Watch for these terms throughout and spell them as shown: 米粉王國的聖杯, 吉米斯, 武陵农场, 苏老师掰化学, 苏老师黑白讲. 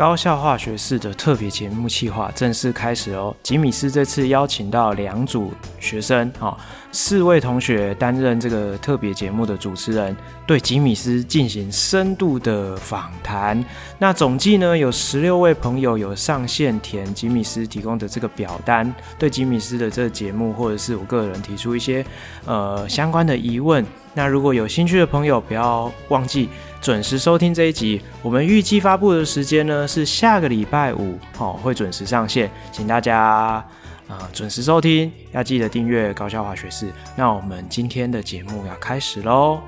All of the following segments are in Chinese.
高校化学室的特别节目企划正式开始哦。吉米斯这次邀请到2组学生，4位同学担任这个特别节目的主持人，对吉米斯进行深度的访谈。那总计呢，有16位朋友有上线填吉米斯提供的这个表单，对吉米斯的这个节目或者是我个人提出一些相关的疑问。那如果有兴趣的朋友，不要忘记准时收听这一集。我们预计发布的时间呢是下个礼拜5，会准时上线，请大家准时收听，要记得订阅高校化学室。那我们今天的节目要开始咯。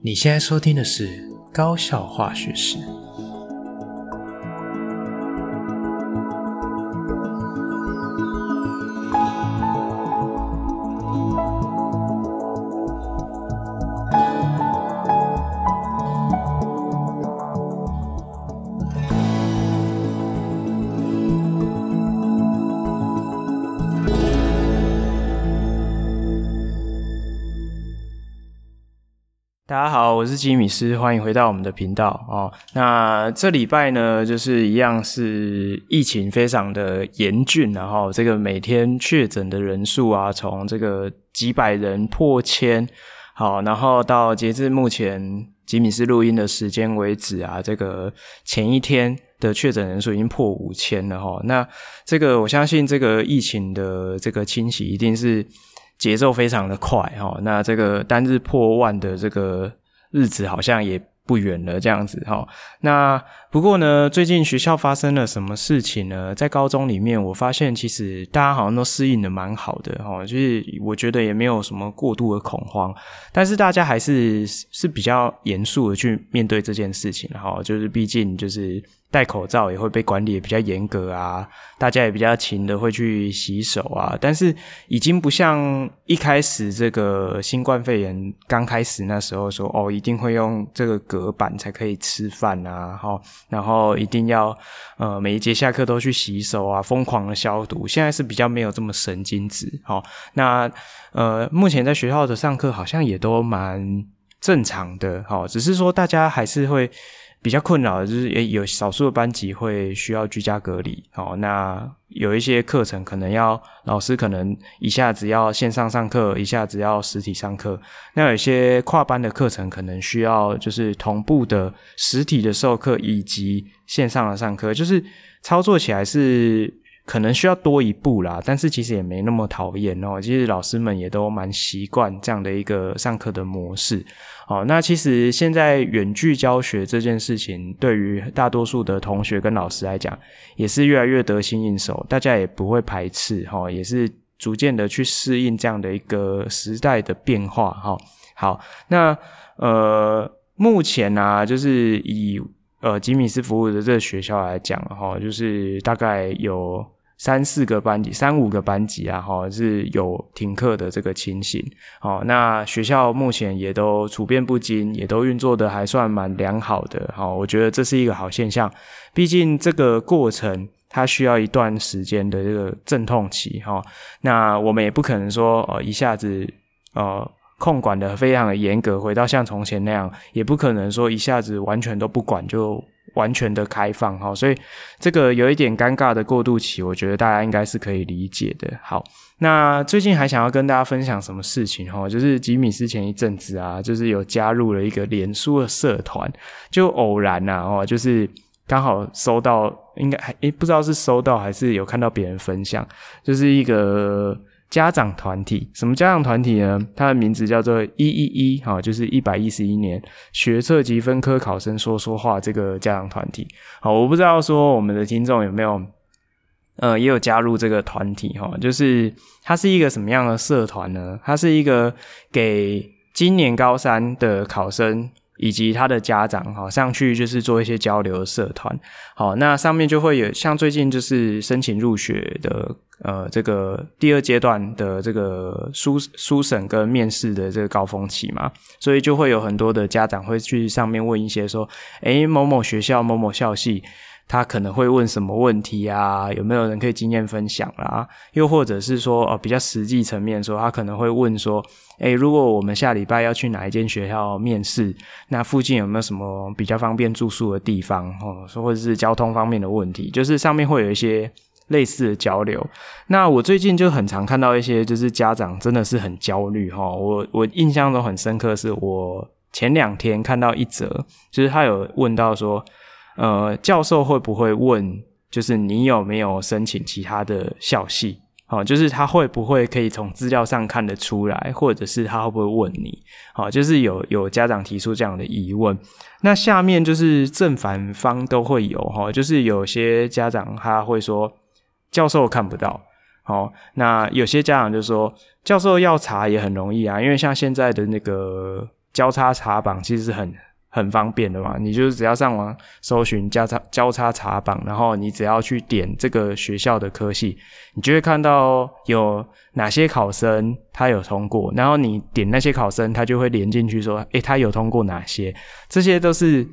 你现在收听的是高校化学室。大家好，我是吉米斯，欢迎回到我们的频道哦。那这礼拜呢，就是一样是疫情非常的严峻，然后这个每天确诊的人数啊，从这个几百人破千，好，然后到截至目前吉米斯录音的时间为止啊，这个前一天的确诊人数已经破5000了哈。那这个我相信这个疫情的这个侵袭一定是节奏非常的快齁，那这个单日破万的这个日子好像也不远了这样子齁。那不过呢，最近学校发生了什么事情呢？在高中里面我发现其实大家好像都适应的蛮好的齁，就是我觉得也没有什么过度的恐慌，但是大家还是比较严肃的去面对这件事情齁，就是毕竟就是戴口罩也会被管理也比较严格啊，大家也比较勤的会去洗手啊，但是已经不像一开始这个新冠肺炎刚开始那时候说哦，一定会用这个隔板才可以吃饭啊，然后一定要每一节下课都去洗手啊，疯狂的消毒，现在是比较没有这么神经质齁。那目前在学校的上课好像也都蛮正常的齁，只是说大家还是会比较困扰的就是有少数的班级会需要居家隔离齁，那有一些课程可能要老师可能一下子要线上上课，一下子要实体上课，那有些跨班的课程可能需要就是同步的实体的授课以及线上的上课，就是操作起来是可能需要多一步啦，但是其实也没那么讨厌齁，其实老师们也都蛮习惯这样的一个上课的模式。好，那其实现在远距教学这件事情对于大多数的同学跟老师来讲也是越来越得心应手，大家也不会排斥齁，也是逐渐的去适应这样的一个时代的变化齁。好，那目前啊，就是以吉米斯服务的这个学校来讲齁，就是大概有3-5个班级啊齁，是有停课的这个情形齁。那学校目前也都处变不惊，也都运作的还算蛮良好的齁，我觉得这是一个好现象，毕竟这个过程它需要一段时间的这个阵痛期齁。那我们也不可能说一下子控管的非常的严格，回到像从前那样，也不可能说一下子完全都不管就完全的开放齁，所以这个有一点尴尬的过渡期，我觉得大家应该是可以理解的。好，那最近还想要跟大家分享什么事情齁，就是吉米斯前一阵子啊，就是有加入了一个脸书的社团，就偶然啊齁，就是刚好收到，应该不知道是收到还是有看到别人分享，就是一个家长团体。什么家长团体呢？它的名字叫做111齁，就是111年学测及分科考生说说话这个家长团体。好，我不知道说我们的听众有没有也有加入这个团体齁，就是它是一个什么样的社团呢？它是一个给今年高三的考生以及他的家长齁上去就是做一些交流的社团。好，那上面就会有像最近就是申请入学的这个第二阶段的这个书审跟面试的这个高峰期嘛，所以就会有很多的家长会去上面问一些说某某学校某某校系他可能会问什么问题啊，有没有人可以经验分享啦，又或者是说比较实际层面说，他可能会问说如果我们下礼拜要去哪一间学校面试，那附近有没有什么比较方便住宿的地方或者是交通方面的问题，就是上面会有一些类似的交流。那我最近就很常看到一些就是家长真的是很焦虑我印象中很深刻是我前2天看到一则，就是他有问到说教授会不会问就是你有没有申请其他的校系就是他会不会可以从资料上看得出来，或者是他会不会问你就是有家长提出这样的疑问。那下面就是正反方都会有就是有些家长他会说教授看不到那有些家长就说教授要查也很容易啊，因为像现在的那个交叉查榜其实是很方便的嘛，你就是只要上网搜寻交叉查榜，然后你只要去点这个学校的科系，你就会看到有哪些考生他有通过，然后你点那些考生他就会连进去说他有通过哪些，这些都是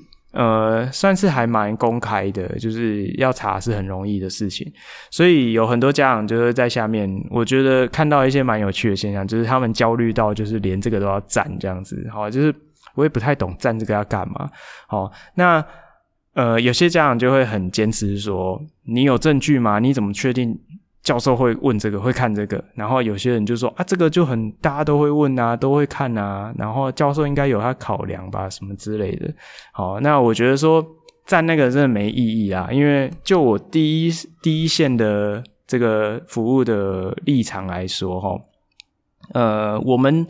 算是还蛮公开的，就是要查是很容易的事情。所以有很多家长就是在下面，我觉得看到一些蛮有趣的现象，就是他们焦虑到就是连这个都要赞这样子就是我也不太懂赞这个要干嘛那有些家长就会很坚持说你有证据吗，你怎么确定教授会问这个会看这个，然后有些人就说这个就很大家都会问啊都会看啊，然后教授应该有他考量吧什么之类的那我觉得说赞那个真的没意义啦，因为就我第一线的这个服务的立场来说我们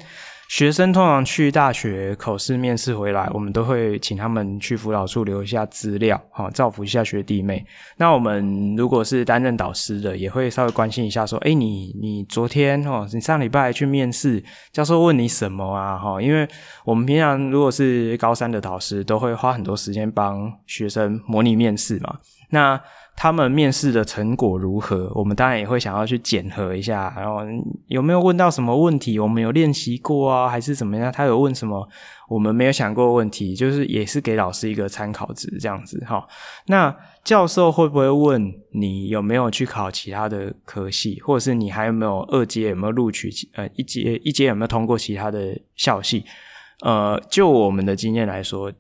学生通常去大学口试面试回来，我们都会请他们去辅导处留一下资料造福一下学弟妹。那我们如果是担任导师的，也会稍微关心一下说你昨天你上礼拜去面试教授问你什么啊因为我们平常如果是高三的导师都会花很多时间帮学生模拟面试嘛，那他们面试的成果如何，我们当然也会想要去检核一下，然后有没有问到什么问题我们有练习过啊，还是怎么样，他有问什么我们没有想过的问题，就是也是给老师一个参考值这样子那教授会不会问你有没有去考其他的科系，或者是你还有没有二阶有没有录取一阶有没有通过其他的校系就我们的经验来说，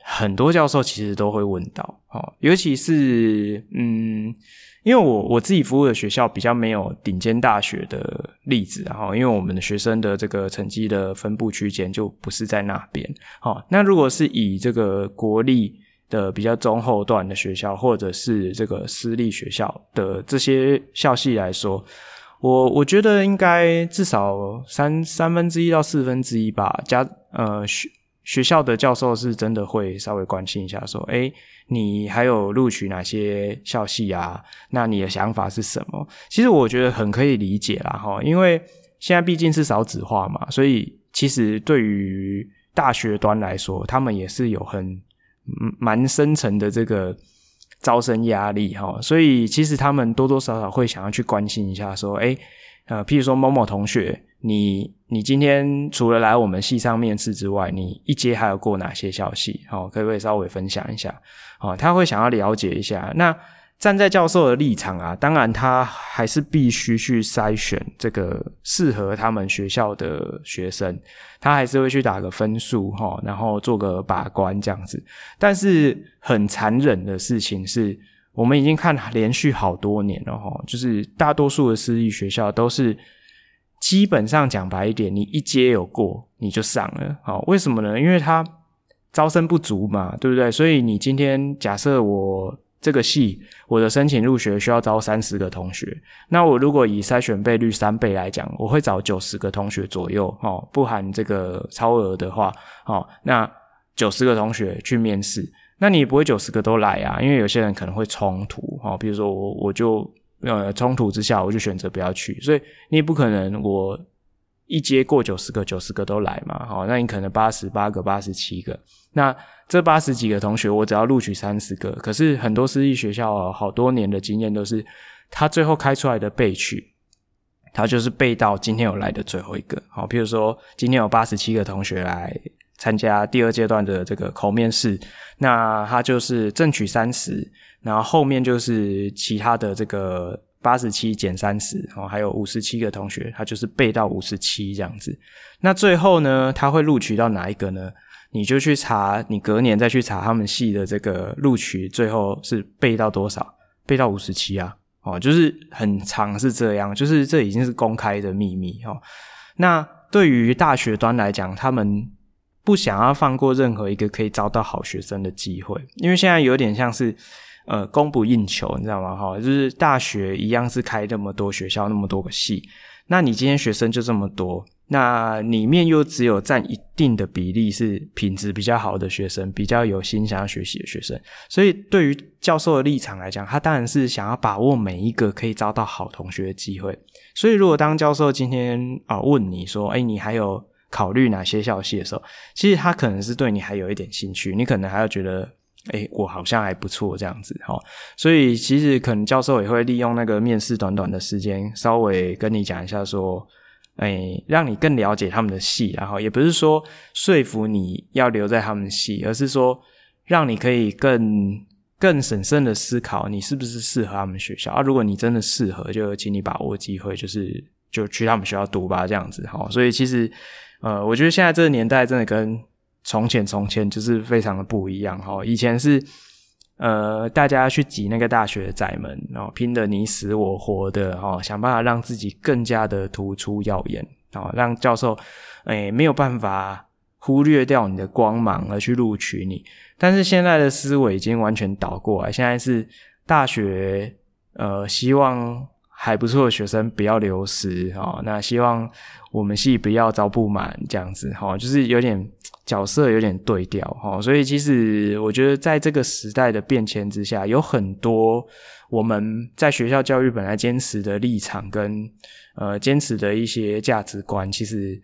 很多教授其实都会问到尤其是因为我自己服务的学校比较没有顶尖大学的例子因为我们的学生的这个成绩的分布区间就不是在那边那如果是以这个国立的比较中后段的学校，或者是这个私立学校的这些校系来说，我觉得应该至少三分之一到1/4吧学校的教授是真的会稍微关心一下说你还有录取哪些校系啊，那你的想法是什么，其实我觉得很可以理解啦因为现在毕竟是少子化嘛，所以其实对于大学端来说他们也是有很蛮深层的这个招生压力所以其实他们多多少少会想要去关心一下说譬如说某某同学你今天除了来我们系上面试之外，你一阶还有过哪些校系可不可以稍微分享一下他会想要了解一下。那站在教授的立场当然他还是必须去筛选这个适合他们学校的学生，他还是会去打个分数然后做个把关这样子。但是很残忍的事情是，我们已经看连续好多年了就是大多数的私立学校都是基本上讲白一点，你一阶有过你就上了为什么呢？因为它招生不足嘛，对不对？所以你今天假设我这个系我的申请入学需要招30个同学，那我如果以筛选倍率3倍来讲，我会找90个同学左右不含这个超额的话那90个同学去面试，那你也不会90个都来啊，因为有些人可能会冲突比如说我就冲突之下我就选择不要去，所以你也不可能我一接过90个都来嘛那你可能88个87个，那这80几个同学我只要录取30个，可是很多私立学校好多年的经验都是他最后开出来的备取他就是备到今天有来的最后一个比如说今天有87个同学来参加第二阶段的这个口面试，那他就是正取30，然后后面就是其他的这个87减30，然后还有57个同学，他就是背到57这样子。那最后呢，他会录取到哪一个呢？你就去查，你隔年再去查他们系的这个录取，最后是背到多少？背到57啊，哦，就是很常是这样，就是这已经是公开的秘密哦。那对于大学端来讲，他们不想要放过任何一个可以招到好学生的机会，因为现在有点像是供不应求，你知道吗？哈，就是大学一样是开那么多学校，那么多个系，那你今天学生就这么多。那里面又只有占一定的比例是品质比较好的学生，比较有心想要学习的学生，所以对于教授的立场来讲，他当然是想要把握每一个可以招到好同学的机会。所以如果当教授今天问你说你还有考虑哪些校系的时候，其实他可能是对你还有一点兴趣，你可能还要觉得我好像还不错这样子齁。所以其实可能教授也会利用那个面试短短的时间稍微跟你讲一下说让你更了解他们的系，然后也不是说说服你要留在他们系，而是说让你可以更审慎的思考你是不是适合他们学校啊。如果你真的适合，就请你把握机会，就去他们学校读吧这样子齁。所以其实我觉得现在这个年代真的跟从前就是非常的不一样齁。以前是大家去挤那个大学的窄门，然后拼得你死我活的想办法让自己更加的突出耀眼，让教授没有办法忽略掉你的光芒而去录取你。但是现在的思维已经完全倒过来，现在是大学希望还不错的学生不要流失那希望我们系不要招不满这样子就是有点角色有点对调所以其实我觉得在这个时代的变迁之下，有很多我们在学校教育本来坚持的立场跟坚持的一些价值观，其实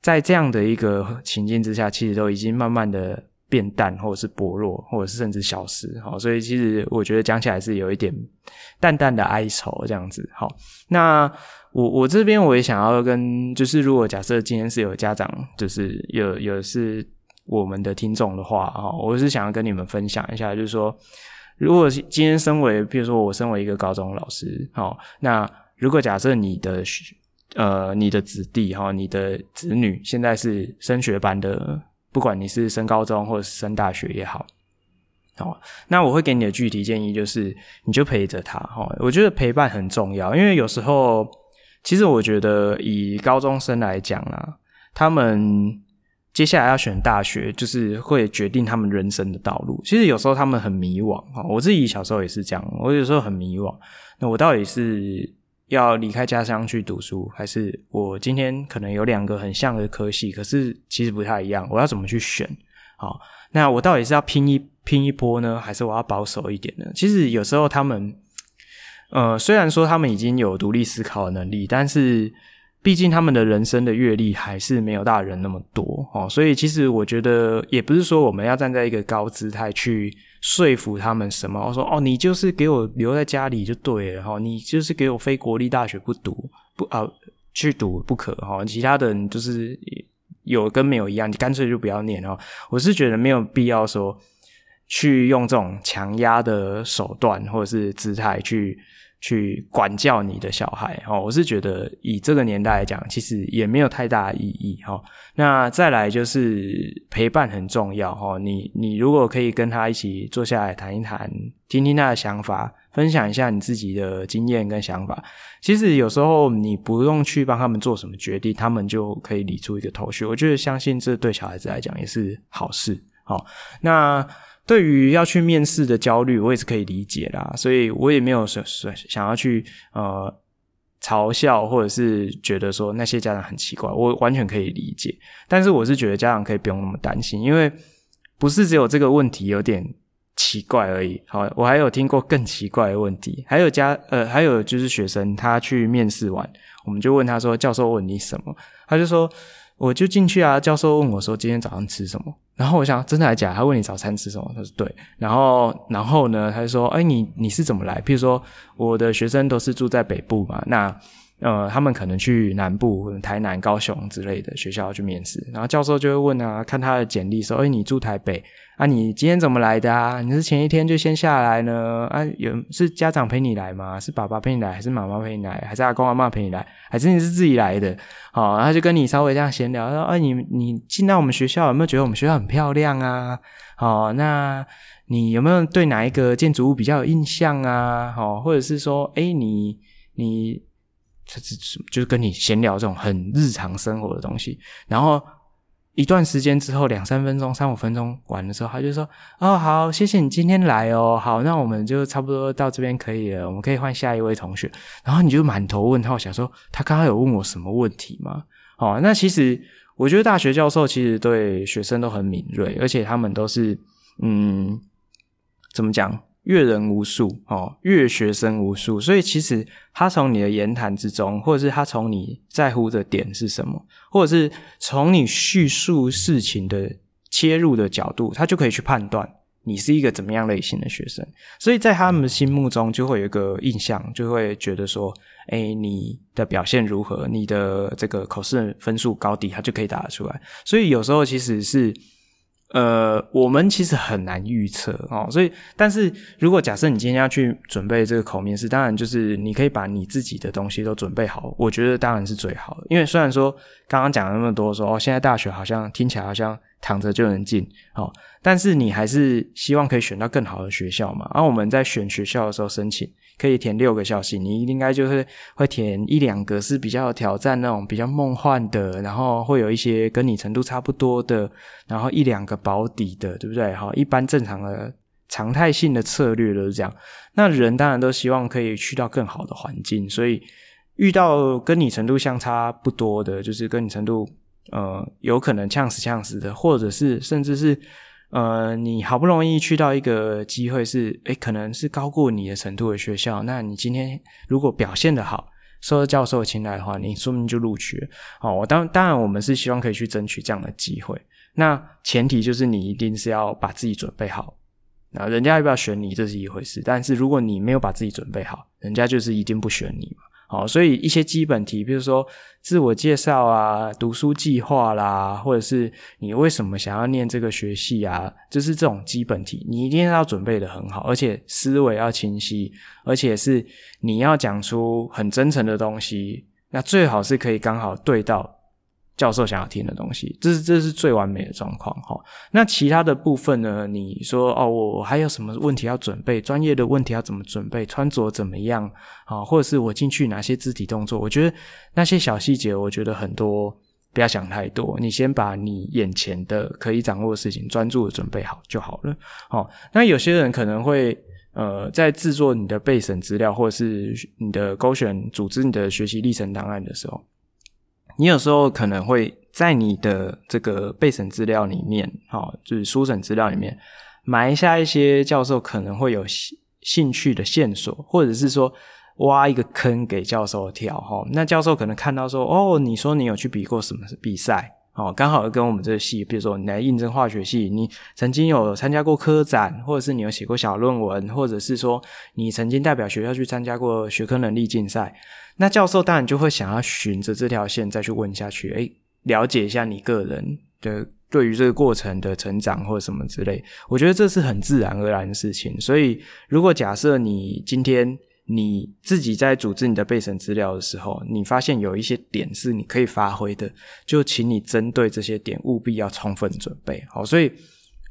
在这样的一个情境之下，其实都已经慢慢的变淡或者是薄弱或者是甚至消失所以其实我觉得讲起来是有一点淡淡的哀愁这样子那我这边我也想要跟，就是如果假设今天是有家长，就是有是我们的听众的话我是想要跟你们分享一下，就是说如果今天身为比如说我身为一个高中老师那如果假设你的子弟你的子女现在是升学班的，不管你是升高中或者是升大学也好那我会给你的具体建议就是你就陪着他我觉得陪伴很重要，因为有时候其实我觉得以高中生来讲他们接下来要选大学，就是会决定他们人生的道路。其实有时候他们很迷惘我自己小时候也是这样，我有时候很迷惘，那我到底是要离开家乡去读书，还是我今天可能有两个很像的科系，可是其实不太一样，我要怎么去选那我到底是要拼一波呢，还是我要保守一点呢？其实有时候他们虽然说他们已经有独立思考的能力，但是毕竟他们的人生的阅历还是没有大人那么多所以其实我觉得也不是说我们要站在一个高姿态去说服他们什么，我说你就是给我留在家里就对了你就是给我非国立大学不读去读不可其他的人就是有跟没有一样，你干脆就不要念我是觉得没有必要说去用这种强压的手段或者是姿态去管教你的小孩我是觉得以这个年代来讲，其实也没有太大的意义那再来就是陪伴很重要你如果可以跟他一起坐下来谈一谈，听听他的想法，分享一下你自己的经验跟想法，其实有时候你不用去帮他们做什么决定，他们就可以理出一个头绪，我觉得相信这对小孩子来讲也是好事那对于要去面试的焦虑，我也是可以理解啦，所以我也没有想要去嘲笑或者是觉得说那些家长很奇怪，我完全可以理解，但是我是觉得家长可以不用那么担心，因为不是只有这个问题有点奇怪而已我还有听过更奇怪的问题，还有就是学生他去面试完，我们就问他说教授问你什么，他就说我就进去啊，教授问我说今天早上吃什么，然后我想真的还假的，他问你早餐吃什么，他说对，然后呢他就说你是怎么来，譬如说我的学生都是住在北部嘛，那他们可能去南部、台南、高雄之类的学校去面试，然后教授就会问啊，看他的简历说，你住台北啊，你今天怎么来的啊，你是前一天就先下来呢啊，是家长陪你来吗？是爸爸陪你来，还是妈妈陪你来，还是阿公阿嬷陪你来，还是你是自己来的？好，然后就跟你稍微这样闲聊，说你进到我们学校有没有觉得我们学校很漂亮啊？好，那你有没有对哪一个建筑物比较有印象啊？好，或者是说你就是跟你闲聊这种很日常生活的东西，然后一段时间之后，2-3分钟、3-5分钟完的时候，他就说：“哦，好，谢谢你今天来哦，好，那我们就差不多到这边可以了，我们可以换下一位同学。”然后你就满头问号，想说他刚刚有问我什么问题吗？哦，那其实我觉得大学教授其实对学生都很敏锐，而且他们都是怎么讲？阅人无数阅学生无数，所以其实他从你的言谈之中，或者是他从你在乎的点是什么，或者是从你叙述事情的切入的角度，他就可以去判断你是一个怎么样类型的学生。所以在他们心目中就会有一个印象，就会觉得说你的表现如何，你的这个口试分数高低，他就可以打得出来。所以有时候其实是我们其实很难预测所以，但是如果假设你今天要去准备这个口面试，当然就是你可以把你自己的东西都准备好，我觉得当然是最好的。因为虽然说刚刚讲了那么多说现在大学好像听起来好像躺着就能进但是你还是希望可以选到更好的学校嘛。我们在选学校的时候申请可以填6个校系，你应该就是会填1-2个是比较有挑战那种比较梦幻的，然后会有一些跟你程度差不多的，然后1-2个保底的，对不对？一般正常的常态性的策略都是这样。那人当然都希望可以去到更好的环境，所以遇到跟你程度相差不多的，就是跟你程度有可能呛死呛死的，或者是甚至是你好不容易去到一个机会是可能是高过你的程度的学校，那你今天如果表现得好，受到教授青睐的话，你说不定就录取了。当然我们是希望可以去争取这样的机会，那前提就是你一定是要把自己准备好。那人家要不要选你这是一回事，但是如果你没有把自己准备好，人家就是一定不选你嘛。所以一些基本题，比如说自我介绍啊、读书计划啦，或者是你为什么想要念这个学系啊，就是这种基本题你一定要准备得很好，而且思维要清晰，而且是你要讲出很真诚的东西，那最好是可以刚好对到教授想要听的东西，这是最完美的状况。那其他的部分呢，你说我还有什么问题要准备，专业的问题要怎么准备，穿着怎么样或者是我进去哪些肢体动作，我觉得那些小细节，我觉得很多不要想太多，你先把你眼前的可以掌握的事情专注的准备好就好了。那有些人可能会在制作你的备审资料，或者是你的勾选组织你的学习历程档案的时候，你有时候可能会在你的这个备审资料里面就是书审资料里面埋下一些教授可能会有兴趣的线索，或者是说挖一个坑给教授跳那教授可能看到说你说你有去比过什么比赛刚好跟我们这个系，比如说你来应征化学系，你曾经有参加过科展，或者是你有写过小论文，或者是说你曾经代表学校去参加过学科能力竞赛，那教授当然就会想要循着这条线再去问下去了解一下你个人的对于这个过程的成长或什么之类，我觉得这是很自然而然的事情。所以如果假设你今天你自己在组织你的备审资料的时候，你发现有一些点是你可以发挥的，就请你针对这些点务必要充分准备好。所以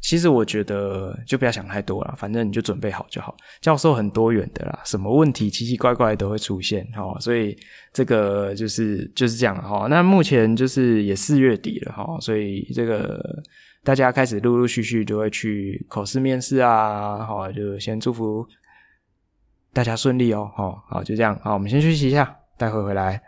其实我觉得就不要想太多啦，反正你就准备好就好。教授很多元的啦，什么问题奇奇怪怪都会出现所以这个就是这样那目前就是也4月底了所以这个大家开始陆陆续续就会去口试面试啊就先祝福大家顺利好，就这样我们先休息一下，待会回来。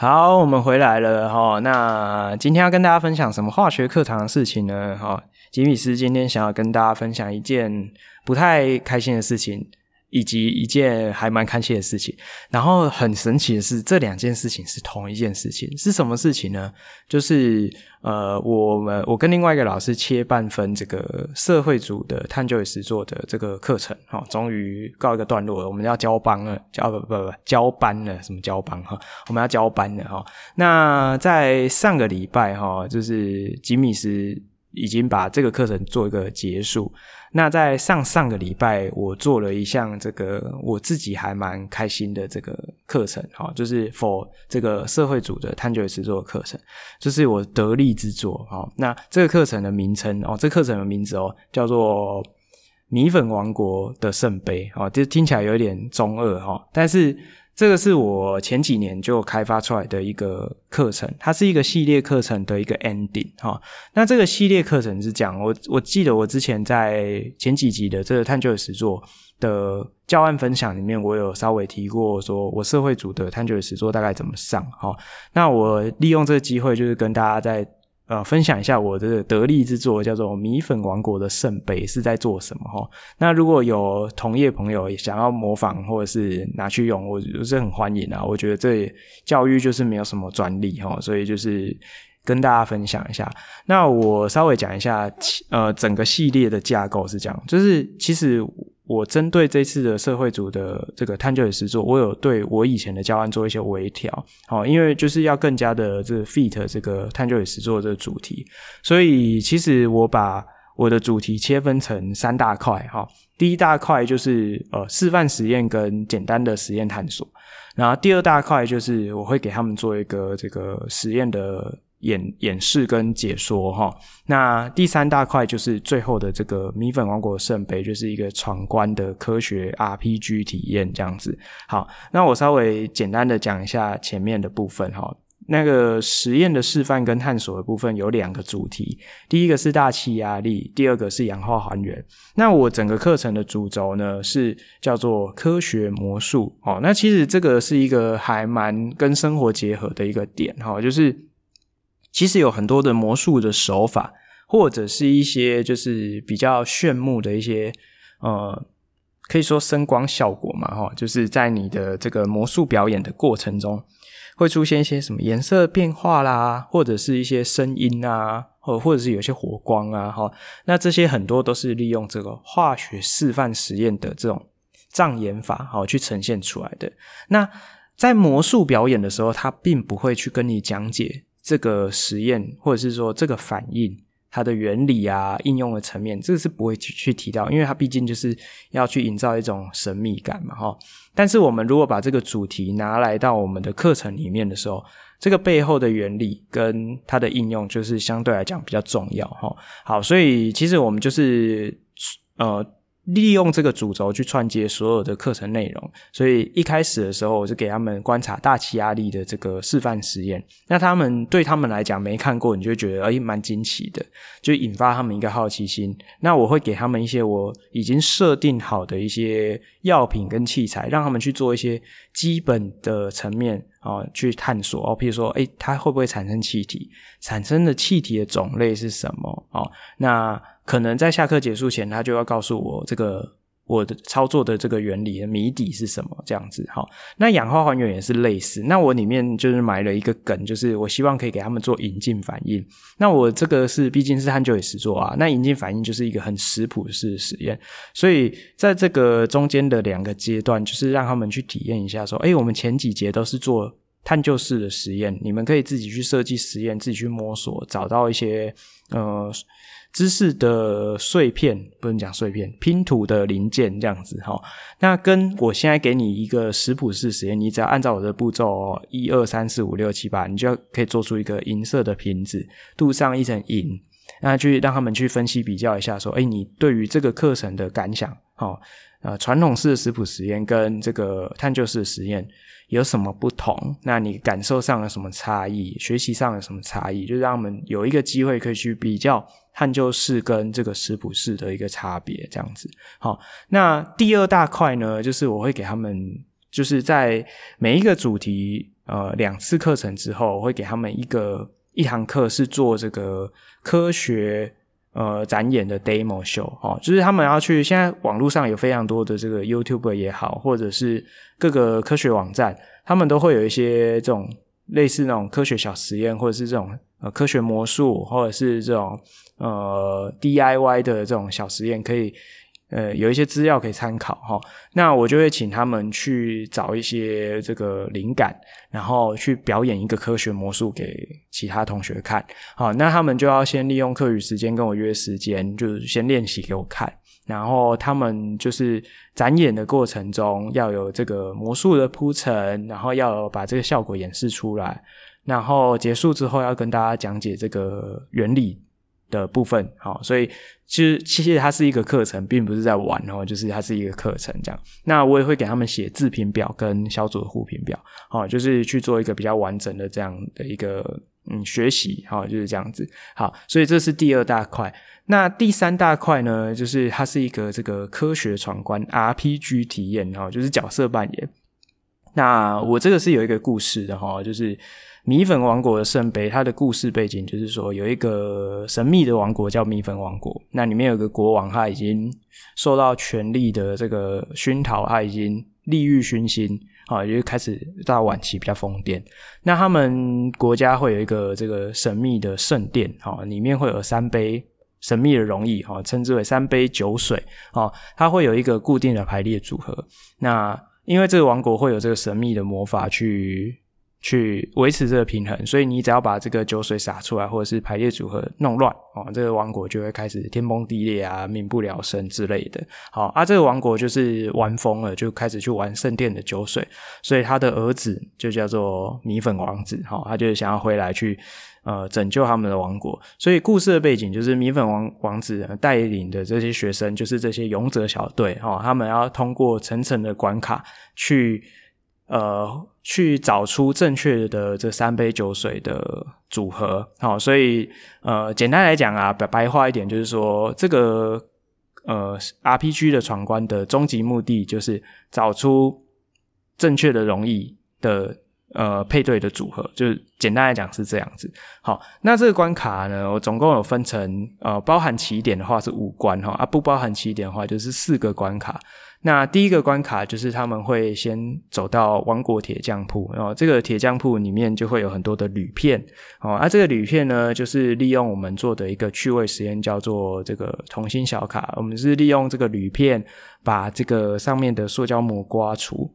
好，我们回来了哈。那今天要跟大家分享什么化学课堂的事情呢？哈，吉米斯今天想要跟大家分享一件不太开心的事情，以及一件还蛮开心的事情。然后很神奇的是，这两件事情是同一件事情。是什么事情呢？就是我跟另外一个老师切半分这个社会组的探究与实作的这个课程，哈，终于告一个段落了。我们要交班了，交班了，什么交班哈？我们要交班了哈。那在上个礼拜哈，就是吉米斯已经把这个课程做一个结束。那在上个礼拜，我做了一项这个我自己还蛮开心的这个课程，哈，就是for这个社会组的探究与实作的课程，就是我得力之作，哈。那这个课程的名称，哦，这课程的名字哦，叫做米粉王国的圣杯，哦，就听起来有一点中二，哈，但是这个是我前几年就开发出来的一个课程，它是一个系列课程的一个 ending 哈。那这个系列课程是讲，我记得我之前在前几集的这个探究与实作的教案分享里面，我有稍微提过说我社会组的探究与实作大概怎么上哈。那我利用这个机会，就是跟大家在分享一下我的得力之作，叫做米粉王国的圣杯是在做什么齁。那如果有同业朋友想要模仿或者是拿去用，我是很欢迎啊。我觉得这教育就是没有什么专利齁，所以就是跟大家分享一下。那我稍微讲一下整个系列的架构是这样，就是其实我针对这次的社会组的这个探究与实作，我有对我以前的教案做一些微调，好，因为就是要更加的这 fit 这个探究与实作的主题，所以其实我把我的主题切分成三大块哈。第一大块就是示范实验跟简单的实验探索，然后第二大块就是我会给他们做一个这个实验的演示跟解说齁。那第三大块就是最后的这个米粉王国的圣杯，就是一个闯关的科学 RPG 体验这样子。好，那我稍微简单的讲一下前面的部分齁。那个实验的示范跟探索的部分有两个主题，第一个是大气压力，第二个是氧化还原。那我整个课程的主轴呢是叫做科学魔术齁。那其实这个是一个还蛮跟生活结合的一个点齁，就是其实有很多的魔术的手法，或者是一些就是比较炫目的一些可以说声光效果嘛齁，就是在你的这个魔术表演的过程中会出现一些什么颜色变化啦，或者是一些声音啊，或者是有些火光啊齁。那这些很多都是利用这个化学示范实验的这种障眼法齁去呈现出来的。那在魔术表演的时候，它并不会去跟你讲解这个实验或者是说这个反应它的原理啊，应用的层面，这个是不会去提到，因为它毕竟就是要去营造一种神秘感嘛齁。但是我们如果把这个主题拿来到我们的课程里面的时候，这个背后的原理跟它的应用就是相对来讲比较重要齁。好，所以其实我们就是利用这个主轴去串接所有的课程内容，所以一开始的时候我就给他们观察大气压力的这个示范实验。那对他们来讲没看过，你就会觉得蛮惊奇的，就引发他们一个好奇心。那我会给他们一些我已经设定好的一些药品跟器材，让他们去做一些基本的层面去探索譬如说它会不会产生气体，产生的气体的种类是什么那可能在下课结束前他就要告诉我这个我的操作的这个原理的谜底是什么这样子齁。那氧化还原也是类似，那我里面就是埋了一个梗，就是我希望可以给他们做引进反应。那我这个是毕竟是探究与实作啊，那引进反应就是一个很食谱式的实验，所以在这个中间的两个阶段，就是让他们去体验一下说我们前几节都是做探究式的实验，你们可以自己去设计实验，自己去摸索，找到一些知识的碎片，不能讲碎片，拼图的零件这样子齁。那跟我现在给你一个食谱式实验，你只要按照我的步骤1 2 3 4 5 6 7 8，你就可以做出一个银色的瓶子，镀上一层银，那去让他们去分析比较一下说你对于这个课程的感想齁。传统式的食谱实验跟这个探究式的实验有什么不同，那你感受上有什么差异，学习上有什么差异，就让我们有一个机会可以去比较探究式跟这个食谱式的一个差别这样子。好，那第二大块呢，就是我会给他们就是在每一个主题2次课程之后，会给他们一堂课是做这个科学展演的 demo show， 就是他们要去，现在网络上有非常多的这个 YouTuber 也好，或者是各个科学网站，他们都会有一些这种类似那种科学小实验，或者是这种科学魔术，或者是这种DIY 的这种小实验，可以有一些资料可以参考那我就会请他们去找一些这个灵感，然后去表演一个科学魔术给其他同学看。好，那他们就要先利用课余时间跟我约时间，就是先练习给我看，然后他们就是展演的过程中要有这个魔术的铺陈，然后要把这个效果演示出来，然后结束之后要跟大家讲解这个原理的部分。好，所以其实它是一个课程，并不是在玩就是它是一个课程这样。那我也会给他们写自评表跟小组的互评表，就是去做一个比较完整的这样的一个学习，就是这样子。好，所以这是第二大块。那第三大块呢，就是它是一个这个科学闯关 RPG 体验，就是角色扮演。那我这个是有一个故事的，就是米粉王国的圣杯，它的故事背景就是说有一个神秘的王国叫米粉王国，那里面有个国王，他已经受到权力的这个熏陶，他已经利欲熏心，就开始到晚期比较疯癫。那他们国家会有一个这个神秘的圣殿，里面会有3杯神秘的容易，称之为3杯酒水，它会有一个固定的排列组合。那因为这个王国会有这个神秘的魔法去维持这个平衡，所以你只要把这个酒水洒出来，或者是排列组合弄乱，这个王国就会开始天崩地裂啊，民不聊生之类的。好啊，这个王国就是玩疯了，就开始去玩圣殿的酒水，所以他的儿子就叫做米粉王子，他就想要回来去拯救他们的王国。所以故事的背景就是米粉王子带领的这些学生，就是这些勇者小队，他们要通过层层的关卡去找出正确的这3杯酒水的组合。好，所以简单来讲啊，白话一点就是说，这个RPG 的闯关的终极目的就是找出正确的容易的配对的组合，就是简单来讲是这样子。好，那这个关卡呢，我总共有分成包含起点的话是5关啊，不包含起点的话就是4个关卡。那第一个关卡就是他们会先走到王国铁匠铺，然后这个铁匠铺里面就会有很多的铝片，这个铝片呢，就是利用我们做的一个趣味实验，叫做这个童心小卡。我们是利用这个铝片把这个上面的塑胶膜刮除，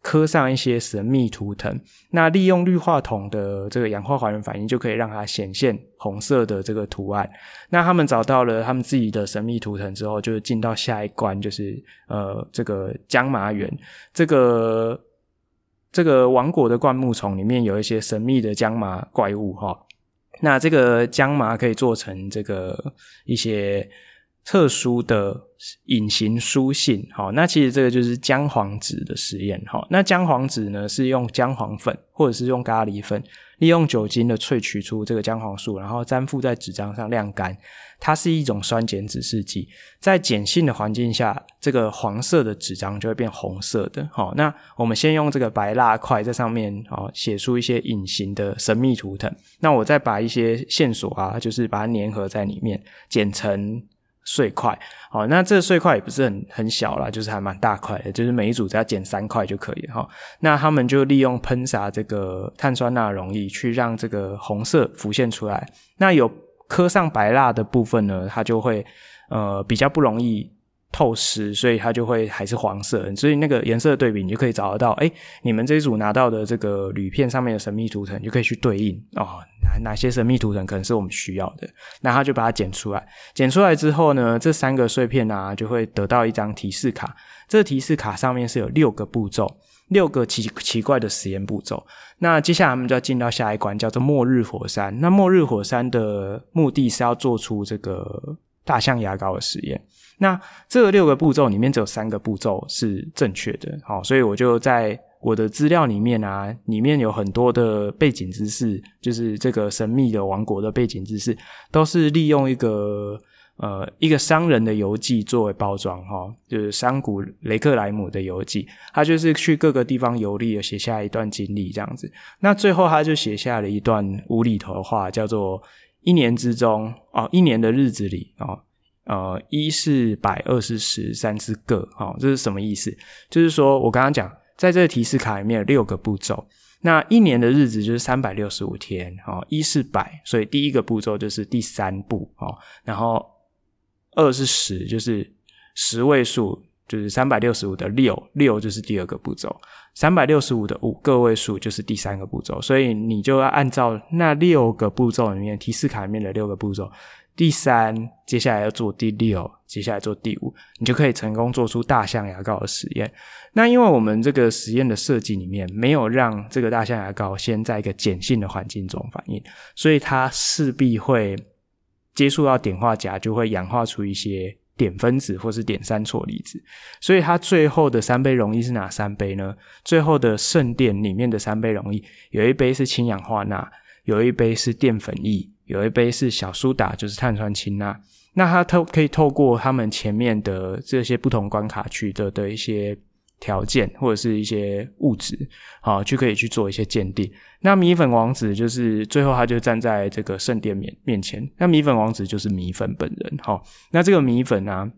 刻上一些神秘图腾，那利用氯化铜的这个氧化还原反应就可以让它显现红色的这个图案。那他们找到了他们自己的神秘图腾之后，就进到下一关，就是这个江麻园，这个王国的灌木丛里面有一些神秘的江麻怪物那这个江麻可以做成这个一些特殊的隐形书信，那其实这个就是姜黄纸的实验。那姜黄纸呢，是用姜黄粉或者是用咖喱粉，利用酒精的萃取出这个姜黄素，然后粘附在纸张上晾干，它是一种酸碱指示剂。在碱性的环境下，这个黄色的纸张就会变红色的。那我们先用这个白蜡块在上面写出一些隐形的神秘图腾，那我再把一些线索啊，就是把它粘合在里面，剪成碎块。好，那这碎块也不是很小啦，就是还蛮大块的，就是每一组只要剪3块就可以了。那他们就利用喷洒这个碳酸钠溶液去让这个红色浮现出来。那有刻上白蜡的部分呢，它就会比较不容易透湿，所以它就会还是黄色。所以那个颜色的对比，你就可以找得到，你们这一组拿到的这个铝片上面的神秘图腾，就可以去对应哪些神秘图腾可能是我们需要的。那它就把它剪出来，剪出来之后呢，这3个碎片啊，就会得到一张提示卡。这个提示卡上面是有6个步骤，6个奇怪的实验步骤。那接下来他们就要进到下一关，叫做末日火山。那末日火山的目的是要做出这个大象牙膏的实验。那这6个步骤里面只有3个步骤是正确的，所以我就在我的资料里面啊，里面有很多的背景知识，就是这个神秘的王国的背景知识，都是利用一个一个商人的游记作为包装就是商贾雷克莱姆的游记，他就是去各个地方游历，写下一段经历这样子。那最后他就写下了一段无厘头的话，叫做一年之中一年的日子里一是百，二是十，三是个这是什么意思？就是说我刚刚讲在这个提示卡里面有六个步骤，那一年的日子就是365天一是百，所以第一个步骤就是第三步然后二是十，就是十位数，就是365的6就是第二个步骤，365的5个位数就是第三个步骤，所以你就要按照那六个步骤里面提示卡里面的六个步骤，第三接下来要做第6，接下来做第5，你就可以成功做出大象牙膏的实验。那因为我们这个实验的设计里面没有让这个大象牙膏先在一个碱性的环境中反应，所以它势必会接触到碘化钾，就会氧化出一些碘分子或是碘三啜离子，所以它最后的三杯溶液是哪三杯呢？最后的剩碘里面的三杯溶液，有一杯是氢氧化钠，有一杯是淀粉液，有一杯是小苏打，就是碳酸氢钠。那它可以透过他们前面的这些不同关卡取得的一些条件或者是一些物质就可以去做一些鉴定。那米粉王子就是最后他就站在这个圣殿面前，那米粉王子就是米粉本人那这个米粉啊，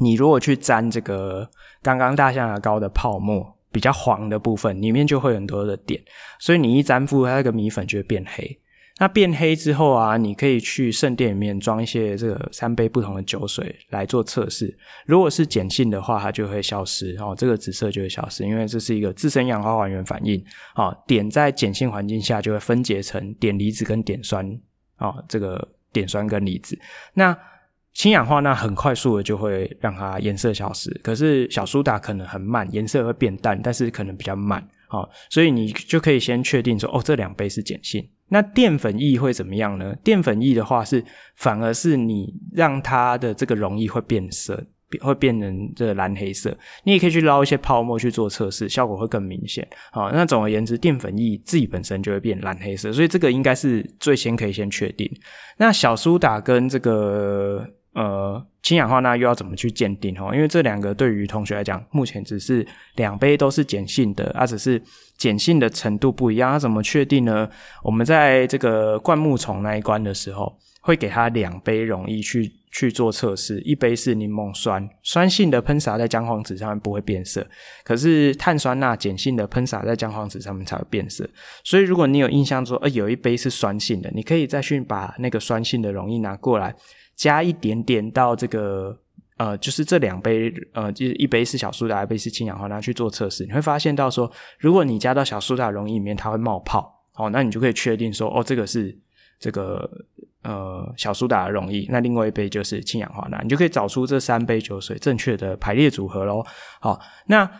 你如果去沾这个刚刚大象牙膏的泡沫比较黄的部分，里面就会有很多的碘，所以你一沾附它那个米粉就会变黑。那变黑之后啊，你可以去圣殿里面装一些这个三杯不同的酒水来做测试，如果是碱性的话它就会消失这个紫色就会消失，因为这是一个自身氧化还原反应碘在碱性环境下就会分解成碘离子跟碘酸这个碘酸根离子。那氢氧化钠很快速的就会让它颜色消失，可是小苏打可能很慢，颜色会变淡，但是可能比较慢所以你就可以先确定说这两杯是碱性。那淀粉液会怎么样呢？淀粉液的话是反而是你让它的这个溶液会变色，会变成这蓝黑色，你也可以去捞一些泡沫去做测试，效果会更明显那总而言之淀粉液自己本身就会变蓝黑色，所以这个应该是最先可以先确定。那小苏打跟这个氢氧化钠又要怎么去鉴定因为这两个对于同学来讲目前只是两杯都是碱性的只是碱性的程度不一样怎么确定呢？我们在这个灌木丛那一关的时候会给它两杯溶液去做测试，一杯是柠檬酸，酸性的喷洒在姜黄纸上面不会变色，可是碳酸钠碱性的喷洒在姜黄纸上面才会变色。所以如果你有印象说有一杯是酸性的，你可以再去把那个酸性的溶液拿过来加一点点到这个就是这两杯就是一杯是小苏打，一杯是氢氧化钠去做测试，你会发现到说如果你加到小苏打溶液里面它会冒泡那你就可以确定说这个是这个小苏打的溶液，那另外一杯就是氢氧化钠，你就可以找出这三杯酒水正确的排列组合咯那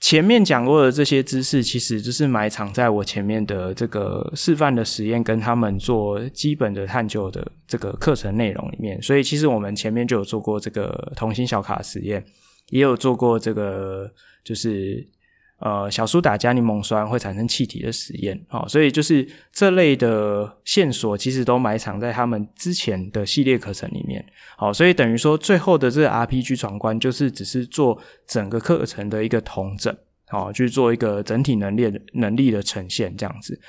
前面讲过的这些知识其实就是埋藏在我前面的这个示范的实验跟他们做基本的探究的这个课程内容里面，所以其实我们前面就有做过这个同心小卡实验，也有做过这个就是小苏打加柠檬酸会产生气体的实验所以就是这类的线索其实都埋藏在他们之前的系列课程里面所以等于说最后的这个 RPG 闯关就是只是做整个课程的一个统整去做一个整体能力的呈现这样子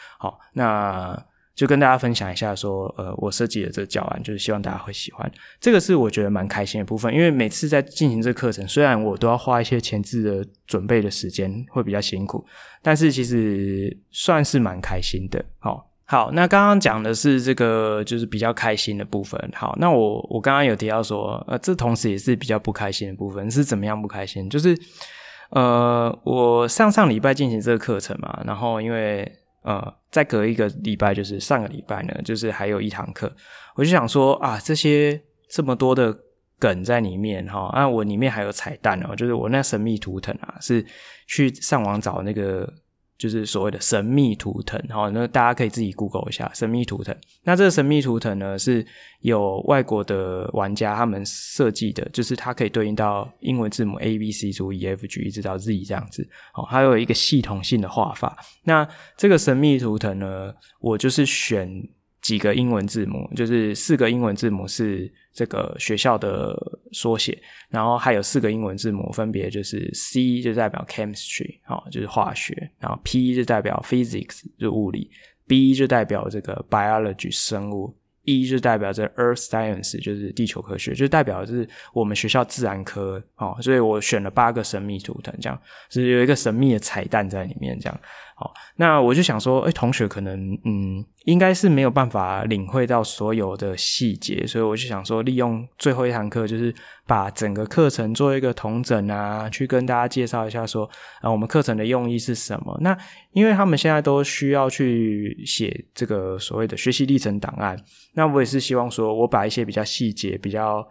那就跟大家分享一下说我设计的这个教案，就是希望大家会喜欢，这个是我觉得蛮开心的部分，因为每次在进行这个课程虽然我都要花一些前置的准备的时间会比较辛苦，但是其实算是蛮开心的好，那刚刚讲的是这个就是比较开心的部分那我刚刚有提到说这同时也是比较不开心的部分，是怎么样不开心？就是我上礼拜进行这个课程嘛，然后因为再隔一个礼拜，就是上个礼拜呢，就是还有一堂课，我就想说这么多的梗在里面我里面还有彩蛋就是我那神秘图腾是去上网找那个就是所谓的神秘图腾那大家可以自己 Google 一下神秘图腾。那这个神秘图腾呢是有外国的玩家他们设计的，就是它可以对应到英文字母 ABC 组 EFG 一直到 Z 这样子它有一个系统性的画法。那这个神秘图腾呢，我就是选几个英文字母，就是4个英文字母是这个学校的缩写，然后还有4个英文字母分别就是 C 就代表 chemistry、哦、就是化学，然后 P 就代表 physics 就是物理， B 就代表这个 biology 生物， E 就代表这 earth science 就是地球科学，就代表是我们学校自然科、哦、所以我选了8个神秘图腾，这样就是有一个神秘的彩蛋在里面这样。好，那我就想说同学可能应该是没有办法领会到所有的细节，所以我就想说利用最后一堂课，就是把整个课程做一个统整啊，去跟大家介绍一下说我们课程的用意是什么。那因为他们现在都需要去写这个所谓的学习历程档案，那我也是希望说我把一些比较细节比较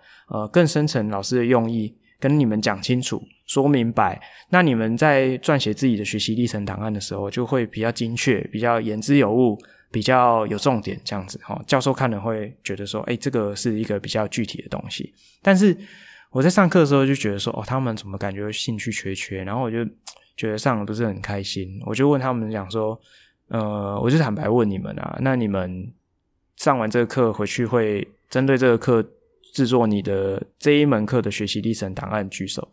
更深层老师的用意跟你们讲清楚说明白，那你们在撰写自己的学习历程档案的时候就会比较精确，比较言之有物，比较有重点这样子、哦、教授看了会觉得说这个是一个比较具体的东西。但是我在上课的时候就觉得说他们怎么感觉兴趣缺缺，然后我就觉得上得不是很开心，我就问他们讲说我就坦白问你们啊，那你们上完这个课回去会针对这个课制作你的这一门课的学习历程档案举手。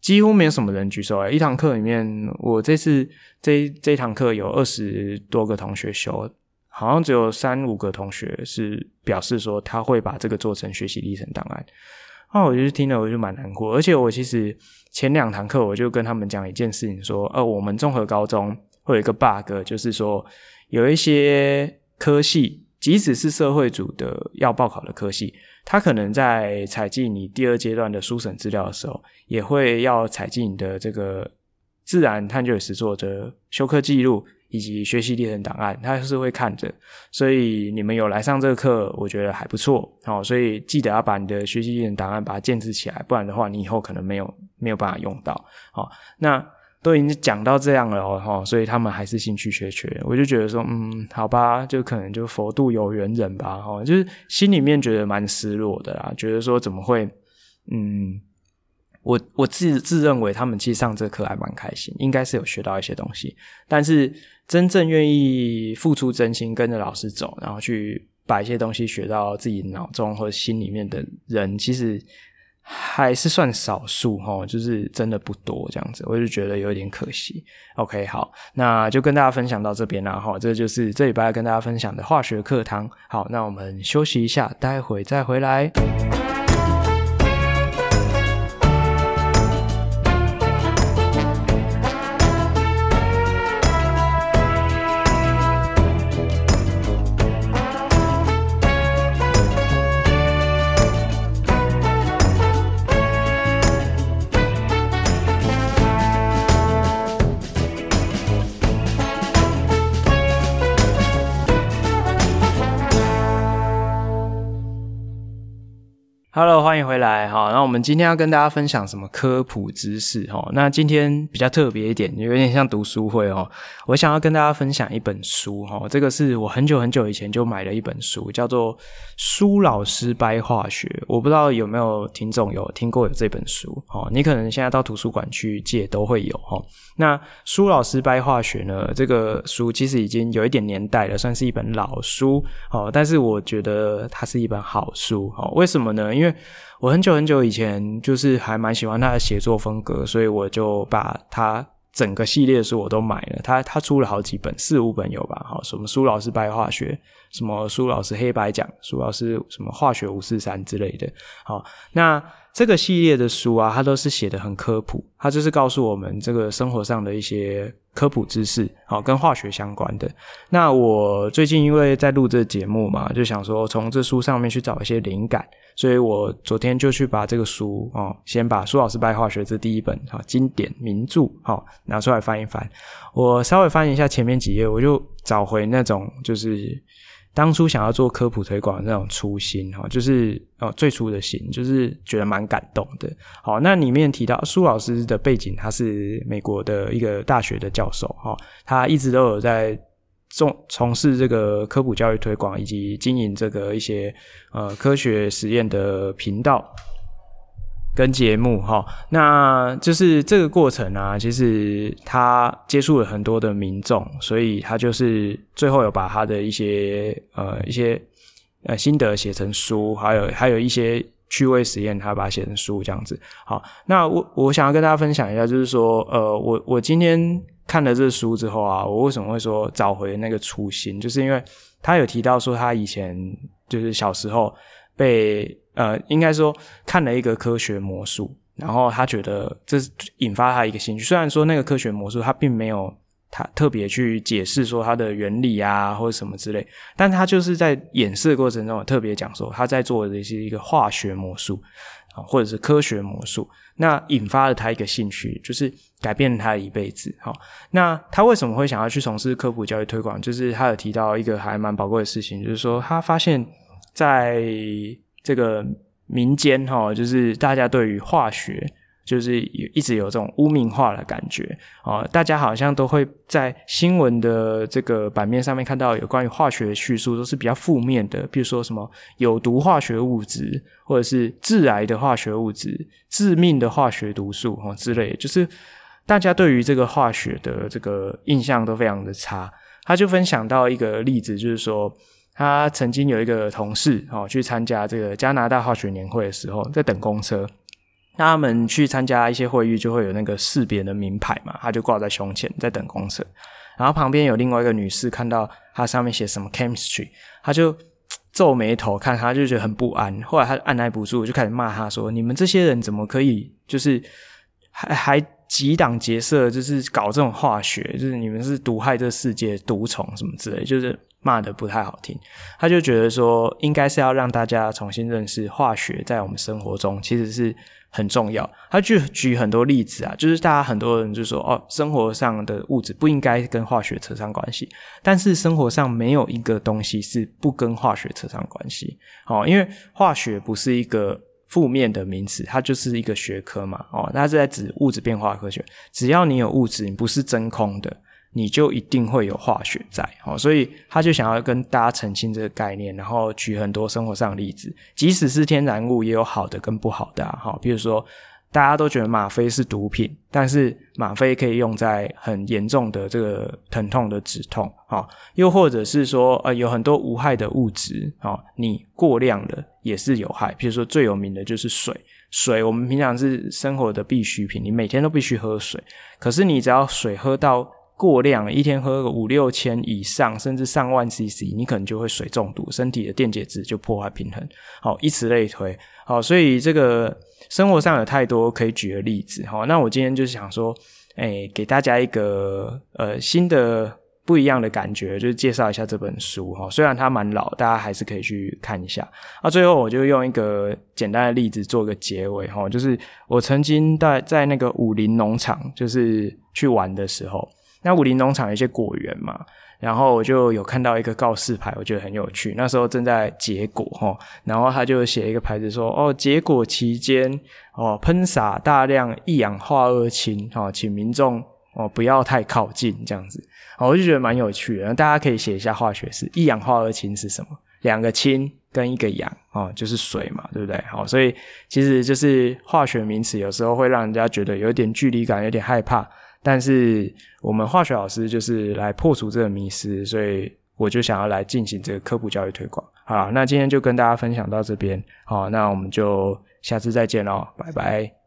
几乎没有什么人举手一堂课里面，我这次这一堂课有20多个同学修，好像只有3-5个同学是表示说他会把这个做成学习历程档案。我就听了我就蛮难过，而且我其实前2堂课我就跟他们讲一件事情说我们综合高中会有一个 bug， 就是说有一些科系即使是社会组的要报考的科系，他可能在采集你第2阶段的书审资料的时候，也会要采集你的这个自然探究与实作的修课记录以及学习历程档案，他是会看着。所以你们有来上这个课我觉得还不错、哦、所以记得要把你的学习历程档案把它建置起来，不然的话你以后可能没有办法用到、哦、那都已经讲到这样了所以他们还是兴趣缺缺，我就觉得说好吧，就可能就佛度有缘人吧就是心里面觉得蛮失落的啦，觉得说怎么会我自认为他们其实上这课还蛮开心，应该是有学到一些东西，但是真正愿意付出真心跟着老师走，然后去把一些东西学到自己脑中或心里面的人，其实还是算少数就是真的不多这样子，我就觉得有点可惜。 OK， 好，那就跟大家分享到这边啦这就是这礼拜跟大家分享的化学课堂。好，那我们休息一下，待会再回来。Hello， 欢迎回来。那我们今天要跟大家分享什么科普知识？那今天比较特别一点，有点像读书会。我想要跟大家分享一本书，这个是我很久很久以前就买了一本书，叫做《苏老师掰化学》。我不知道有没有听众有听过有这本书，你可能现在到图书馆去借都会有。那《苏老师掰化学》呢，这个书其实已经有一点年代了，算是一本老书，但是我觉得它是一本好书。为什么呢？因为我很久很久以前就是还蛮喜欢他的写作风格，所以我就把他整个系列的书我都买了。他出了好几本，4-5本有吧。好，什么苏老师白化学，什么苏老师黑白讲，苏老师什么化学543之类的。好，那这个系列的书啊，它都是写得很科普，它就是告诉我们这个生活上的一些科普知识，好，跟化学相关的。那我最近因为在录这节目嘛，就想说从这书上面去找一些灵感，所以我昨天就去把这个书先把《苏老师掰化学》这第一本经典名著拿出来翻一翻。我稍微翻一下前面几页，我就找回那种就是当初想要做科普推广的那种初心，就是最初的心，就是觉得蛮感动的。好，那里面提到苏老师的背景，他是美国的一个大学的教授，他一直都有在从事这个科普教育推广以及经营这个一些科学实验的频道。跟节目齁，那就是这个过程啊，其实他接触了很多的民众，所以他就是最后有把他的一些心得写成书，还有一些趣味实验他把它写成书这样子。好，那我想要跟大家分享一下，就是说我今天看了这书之后啊，我为什么会说找回那个初心，就是因为他有提到说他以前就是小时候被应该说看了一个科学魔术，然后他觉得这引发他一个兴趣，虽然说那个科学魔术他并没有他特别去解释说它的原理啊或者什么之类，但他就是在演示的过程中特别讲说他在做的是一个化学魔术或者是科学魔术，那引发了他一个兴趣，就是改变了他一辈子。好，那他为什么会想要去从事科普教育推广，就是他有提到一个还蛮宝贵的事情，就是说他发现在这个民间就是大家对于化学就是一直有这种污名化的感觉，大家好像都会在新闻的这个版面上面看到有关于化学的叙述都是比较负面的，比如说什么有毒化学物质或者是致癌的化学物质、致命的化学毒素之类的，就是大家对于这个化学的这个印象都非常的差。他就分享到一个例子，就是说他曾经有一个同事去参加这个加拿大化学年会的时候，在等公车，那他们去参加一些会议就会有那个识别的名牌嘛，他就挂在胸前在等公车，然后旁边有另外一个女士看到他上面写什么 chemistry， 他就皱眉头看，他就觉得很不安，后来他按捺不住就开始骂他说，你们这些人怎么可以就是还急党结社，就是搞这种化学，就是你们是毒害这世界毒虫什么之类，就是骂得不太好听。他就觉得说应该是要让大家重新认识化学在我们生活中其实是很重要，他就举很多例子啊，就是大家很多人就说哦，生活上的物质不应该跟化学扯上关系，但是生活上没有一个东西是不跟化学扯上关系，因为化学不是一个负面的名词，它就是一个学科嘛，它是在指物质变化科学，只要你有物质，你不是真空的，你就一定会有化学在，所以他就想要跟大家澄清这个概念，然后举很多生活上的例子，即使是天然物也有好的跟不好的啊，比如说大家都觉得吗啡是毒品，但是吗啡可以用在很严重的这个疼痛的止痛，又或者是说有很多无害的物质，你过量的也是有害，比如说最有名的就是水，我们平常是生活的必需品，你每天都必须喝水，可是你只要水喝到过量，一天喝个5,000-6,000以上甚至上万 cc， 你可能就会水中毒，身体的电解质就破坏平衡，好，以此类推。好，所以这个生活上有太多可以举的例子，好，那我今天就是想说给大家一个新的不一样的感觉，就是介绍一下这本书，虽然它蛮老，大家还是可以去看一下。那最后我就用一个简单的例子做个结尾，就是我曾经在那个武陵农场就是去玩的时候，那武陵农场有一些果园嘛，然后我就有看到一个告示牌，我觉得很有趣，那时候正在结果，然后他就写一个牌子说结果期间喷洒大量一氧化二氢，请民众不要太靠近这样子，我就觉得蛮有趣的，大家可以写一下化学式，一氧化二氢是什么，两个氢跟一个氧，就是水嘛，对不对？好，所以其实就是化学名词有时候会让人家觉得有点距离感，有点害怕，但是我们化学老师就是来破除这个迷思，所以我就想要来进行这个科普教育推广。好，那今天就跟大家分享到这边，好，那我们就下次再见咯，拜拜。